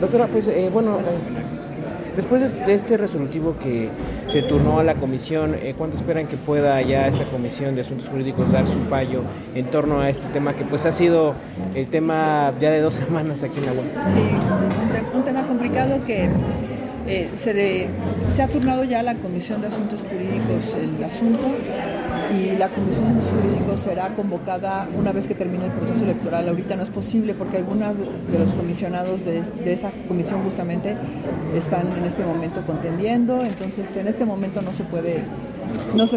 Doctora, pues bueno, después de este resolutivo que se turnó a la comisión, ¿cuánto esperan que pueda ya esta comisión de asuntos jurídicos dar su fallo en torno a este tema que pues ha sido el tema ya de 2 semanas aquí en la UAS? Sí, un tema complicado que se ha turnado ya a la comisión de asuntos jurídicos el asunto, y la comisión de asuntos jurídicos será convocada una vez que termine el proceso electoral. Ahorita no es posible porque algunos de los comisionados de esa comisión justamente están en este momento contendiendo, entonces en este momento no se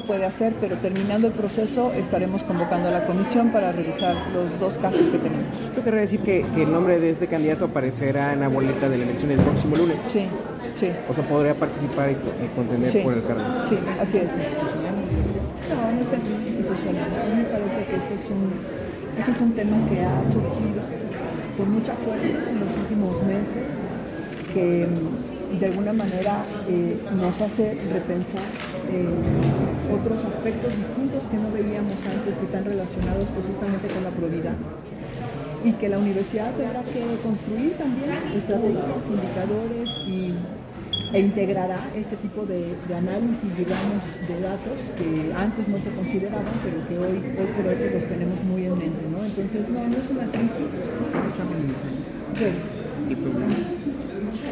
puede hacer, pero terminando el proceso estaremos convocando a la comisión para revisar los 2 casos que tenemos. ¿Esto quiere decir que el nombre de este candidato aparecerá en la boleta de la elección el próximo lunes? Sí, sí. O sea, podría participar y contender por el cargo. Sí, así es. No está institucional. A mí me parece que este es un tema que ha surgido con mucha fuerza en los últimos meses, que de alguna manera nos hace repensar otros aspectos distintos que no veíamos antes, que están relacionados pues justamente con la probidad, y que la universidad tendrá que construir también estrategias, indicadores e integrará este tipo de análisis, digamos, de datos que antes no se consideraban, pero que hoy por hoy los tenemos muy en mente, ¿no? Entonces, no es una crisis que nos está minimizando. ¿Qué problema?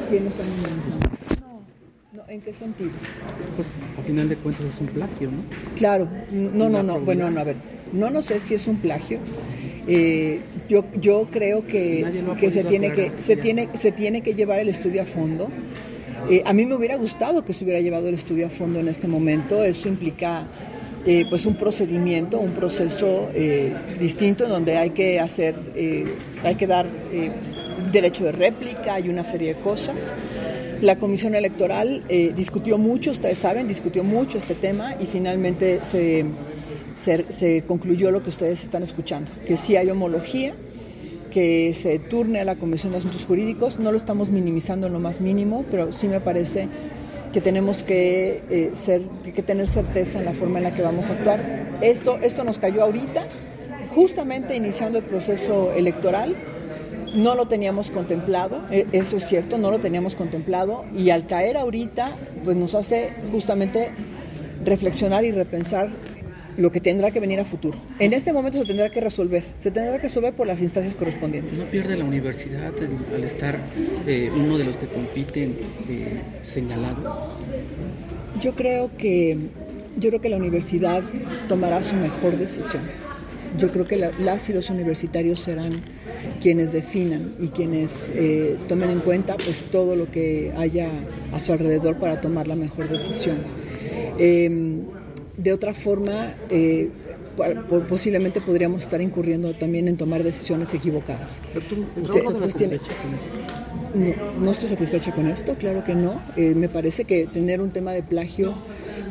¿Quién está minimizando? ¿En qué sentido? Pues, a final de cuentas es un plagio, ¿no? Claro, no. Bueno, no, a ver, no sé si es un plagio. Yo creo que se tiene que llevar el estudio a fondo. A mí me hubiera gustado que se hubiera llevado el estudio a fondo en este momento. Eso implica pues un procedimiento, un proceso distinto, en donde hay que dar derecho de réplica y una serie de cosas. La comisión electoral discutió mucho, ustedes saben, este tema, y finalmente se concluyó lo que ustedes están escuchando, que sí hay homología, que se turne a la Comisión de Asuntos Jurídicos. No lo estamos minimizando en lo más mínimo, pero sí me parece que tenemos que, tener certeza en la forma en la que vamos a actuar. Esto nos cayó ahorita, justamente iniciando el proceso electoral. No lo teníamos contemplado, eso es cierto, no lo teníamos contemplado, y al caer ahorita, pues nos hace justamente reflexionar y repensar lo que tendrá que venir a futuro. En este momento se tendrá que resolver por las instancias correspondientes. ¿No pierde la universidad al estar uno de los que compiten señalado? Yo creo que la universidad tomará su mejor decisión. Yo creo que las y los universitarios serán quienes definan y quienes tomen en cuenta pues todo lo que haya a su alrededor para tomar la mejor decisión. De otra forma, posiblemente podríamos estar incurriendo también en tomar decisiones equivocadas. No estoy satisfecha con esto, claro que no. Me parece que tener un tema de plagio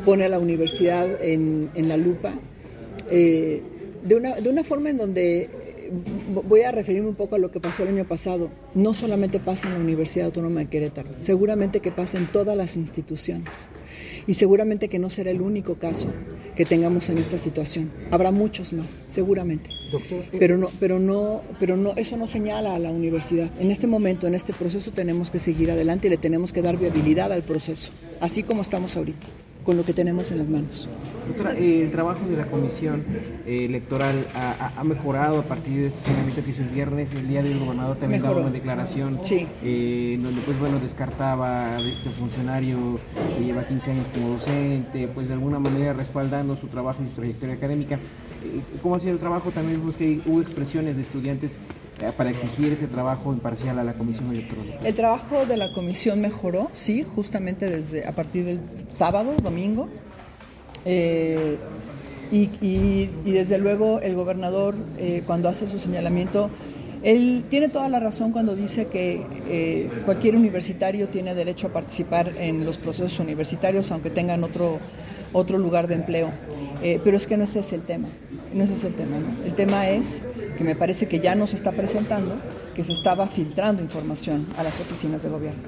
pone a la universidad en la lupa. De una forma en donde voy a referirme un poco a lo que pasó el año pasado. No solamente pasa en la Universidad Autónoma de Querétaro, seguramente que pasa en todas las instituciones. Y seguramente que no será el único caso que tengamos en esta situación. Habrá muchos más, seguramente. Doctor, pero no, eso no señala a la universidad. En este momento, en este proceso, tenemos que seguir adelante y le tenemos que dar viabilidad al proceso, así como estamos ahorita, con lo que tenemos en las manos. Doctora, el trabajo de la comisión electoral ha mejorado a partir de este señalamiento que hizo el viernes. El día del gobernador también daba una declaración, sí, donde pues bueno descartaba a este funcionario que lleva 15 años como docente, pues de alguna manera respaldando su trabajo y su trayectoria académica. ¿Cómo ha sido el trabajo? También vimos que hubo expresiones de estudiantes para exigir ese trabajo imparcial a la comisión electoral. El trabajo de la comisión mejoró, sí, justamente desde a partir del sábado, domingo. Y desde luego el gobernador cuando hace su señalamiento, él tiene toda la razón cuando dice que cualquier universitario tiene derecho a participar en los procesos universitarios aunque tengan otro lugar de empleo, pero es que no ese es el tema, ¿no? El tema es que me parece que ya nos está presentando que se estaba filtrando información a las oficinas de gobierno,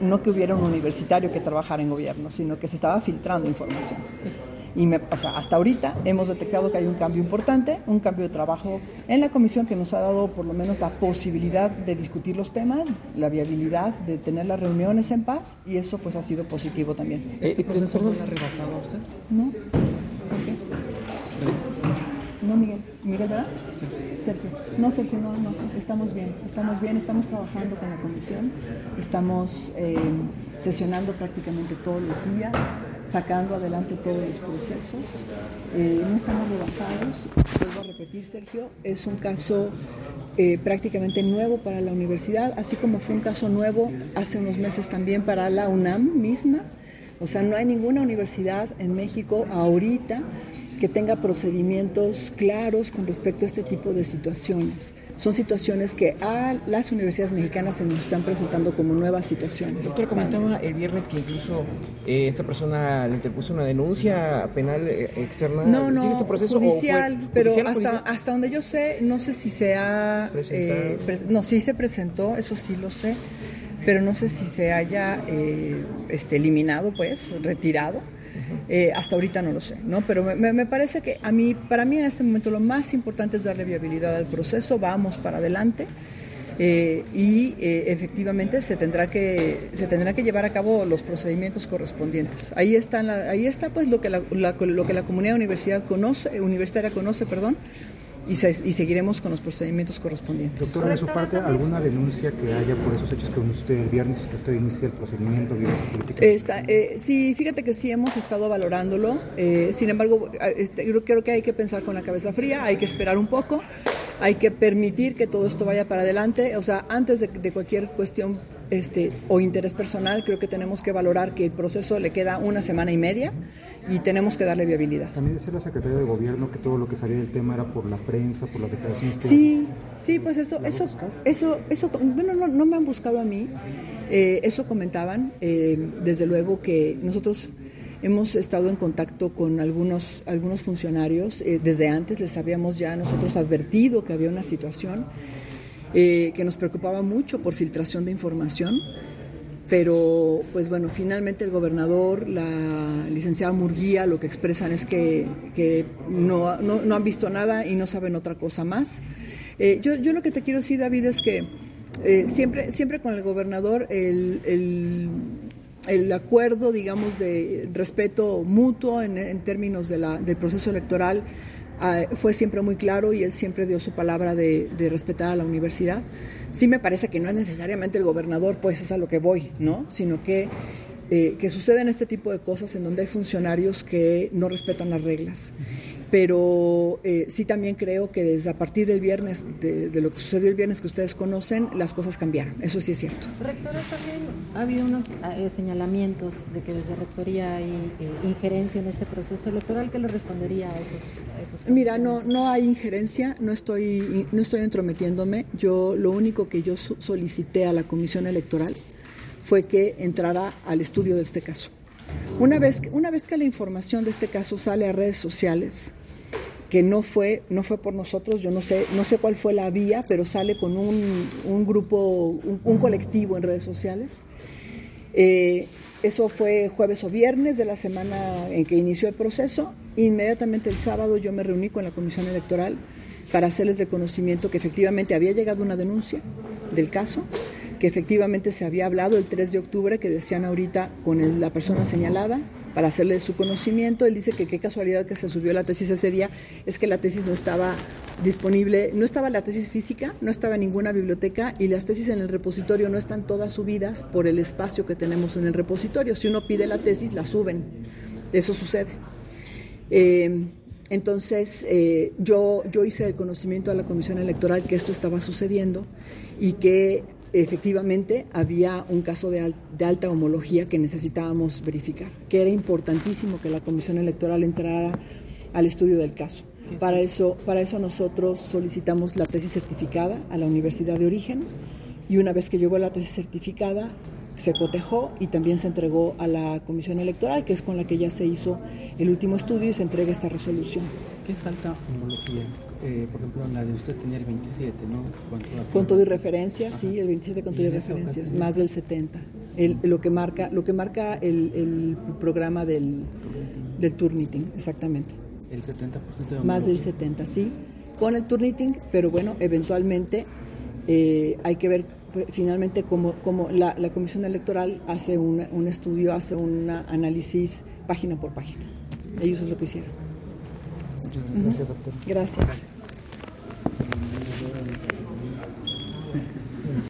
no que hubiera un universitario que trabajara en gobierno, sino que se estaba filtrando información. Y hasta ahorita hemos detectado que hay un cambio importante, un cambio de trabajo en la comisión que nos ha dado por lo menos la posibilidad de discutir los temas, la viabilidad de tener las reuniones en paz, y eso pues ha sido positivo también. ¿Este proceso no lo ha rebasado a usted? No. Okay. No, Miguel, ¿verdad? Sergio, no, estamos bien, estamos trabajando con la comisión, estamos sesionando prácticamente todos los días, sacando adelante todos los procesos, no estamos rebasados. Vuelvo a repetir, Sergio, es un caso prácticamente nuevo para la universidad, así como fue un caso nuevo hace unos meses también para la UNAM misma. O sea, no hay ninguna universidad en México ahorita que tenga procedimientos claros con respecto a este tipo de situaciones. Son situaciones que a las universidades mexicanas se nos están presentando como nuevas situaciones. Doctora, comentaba el viernes que incluso esta persona le interpuso una denuncia penal externa. ¿Sigue este proceso judicial, judicial? Hasta donde yo sé, no sé si se ha... sí se presentó, eso sí lo sé, pero no sé si se haya eliminado, retirado. Hasta ahorita no lo sé, ¿no? Pero me parece que para mí en este momento lo más importante es darle viabilidad al proceso. Vamos para adelante y efectivamente se tendrán que llevar a cabo los procedimientos correspondientes. Ahí está lo que la comunidad universitaria conoce. Y seguiremos con los procedimientos correspondientes. Doctora, de su parte, ¿alguna denuncia que haya por esos hechos que usted el viernes, que usted inicia el procedimiento de violencia política? Sí, fíjate que sí hemos estado valorándolo. Sin embargo, yo creo que hay que pensar con la cabeza fría, hay que esperar un poco, hay que permitir que todo esto vaya para adelante. O sea, antes de cualquier cuestión o interés personal, creo que tenemos que valorar que el proceso le queda una semana y media y tenemos que darle viabilidad. También decía la secretaria de Gobierno que todo lo que salía del tema era por la prensa, por las declaraciones. Sí, pues eso bueno, no me han buscado a mí, eso comentaban. Desde luego que nosotros hemos estado en contacto con algunos funcionarios, desde antes les habíamos ya nosotros advertido que había una situación que nos preocupaba mucho por filtración de información, pero pues bueno, finalmente el gobernador, la licenciada Murguía, lo que expresan es que no han visto nada y no saben otra cosa más. Yo lo que te quiero decir, David, es que siempre con el gobernador el acuerdo, digamos, de respeto mutuo en términos del proceso electoral fue siempre muy claro, y él siempre dio su palabra de respetar a la universidad. Sí me parece que no es necesariamente el gobernador, pues es a lo que voy, ¿no? Sino que suceden este tipo de cosas en donde hay funcionarios que no respetan las reglas. Pero sí también creo que a partir del viernes, de lo que sucedió el viernes que ustedes conocen, las cosas cambiaron. Eso sí es cierto. Rectora, también ha habido unos señalamientos de que desde Rectoría hay injerencia en este proceso electoral. ¿Qué le respondería a esos? Mira, no hay injerencia, no estoy entrometiéndome. Lo único que yo solicité a la Comisión Electoral fue que entrara al estudio de este caso. Una vez que la información de este caso sale a redes sociales, que no fue por nosotros, yo no sé cuál fue la vía, pero sale con un grupo, un colectivo en redes sociales. Eso fue jueves o viernes de la semana en que inició el proceso. Inmediatamente el sábado yo me reuní con la Comisión Electoral para hacerles de conocimiento que efectivamente había llegado una denuncia del caso, que efectivamente se había hablado el 3 de octubre, que decían ahorita con la persona señalada, para hacerle su conocimiento. Él dice que qué casualidad que se subió la tesis ese día, es que la tesis no estaba disponible, no estaba la tesis física, no estaba en ninguna biblioteca, y las tesis en el repositorio no están todas subidas por el espacio que tenemos en el repositorio. Si uno pide la tesis, la suben. Eso sucede. Entonces, yo hice el conocimiento a la Comisión Electoral que esto estaba sucediendo y que efectivamente había un caso de alta homología que necesitábamos verificar, que era importantísimo que la Comisión Electoral entrara al estudio del caso. Para eso nosotros solicitamos la tesis certificada a la universidad de origen, y una vez que llegó la tesis certificada se cotejó y también se entregó a la Comisión Electoral, que es con la que ya se hizo el último estudio y se entrega esta resolución. ¿Qué es alta homología? Por ejemplo, la de usted tenía el 27, ¿no? Con todo y referencia, ajá. Sí, el 27 con todo y referencias, más del 70. Lo que marca el programa del Del Turnitín, exactamente. ¿El 70% de homología? Más del 70%, sí, con el Turnitín, pero bueno, eventualmente hay que ver finalmente cómo la Comisión Electoral hace un estudio, hace un análisis página por página. Ellos es lo que hicieron. Muchas gracias, doctor. Gracias.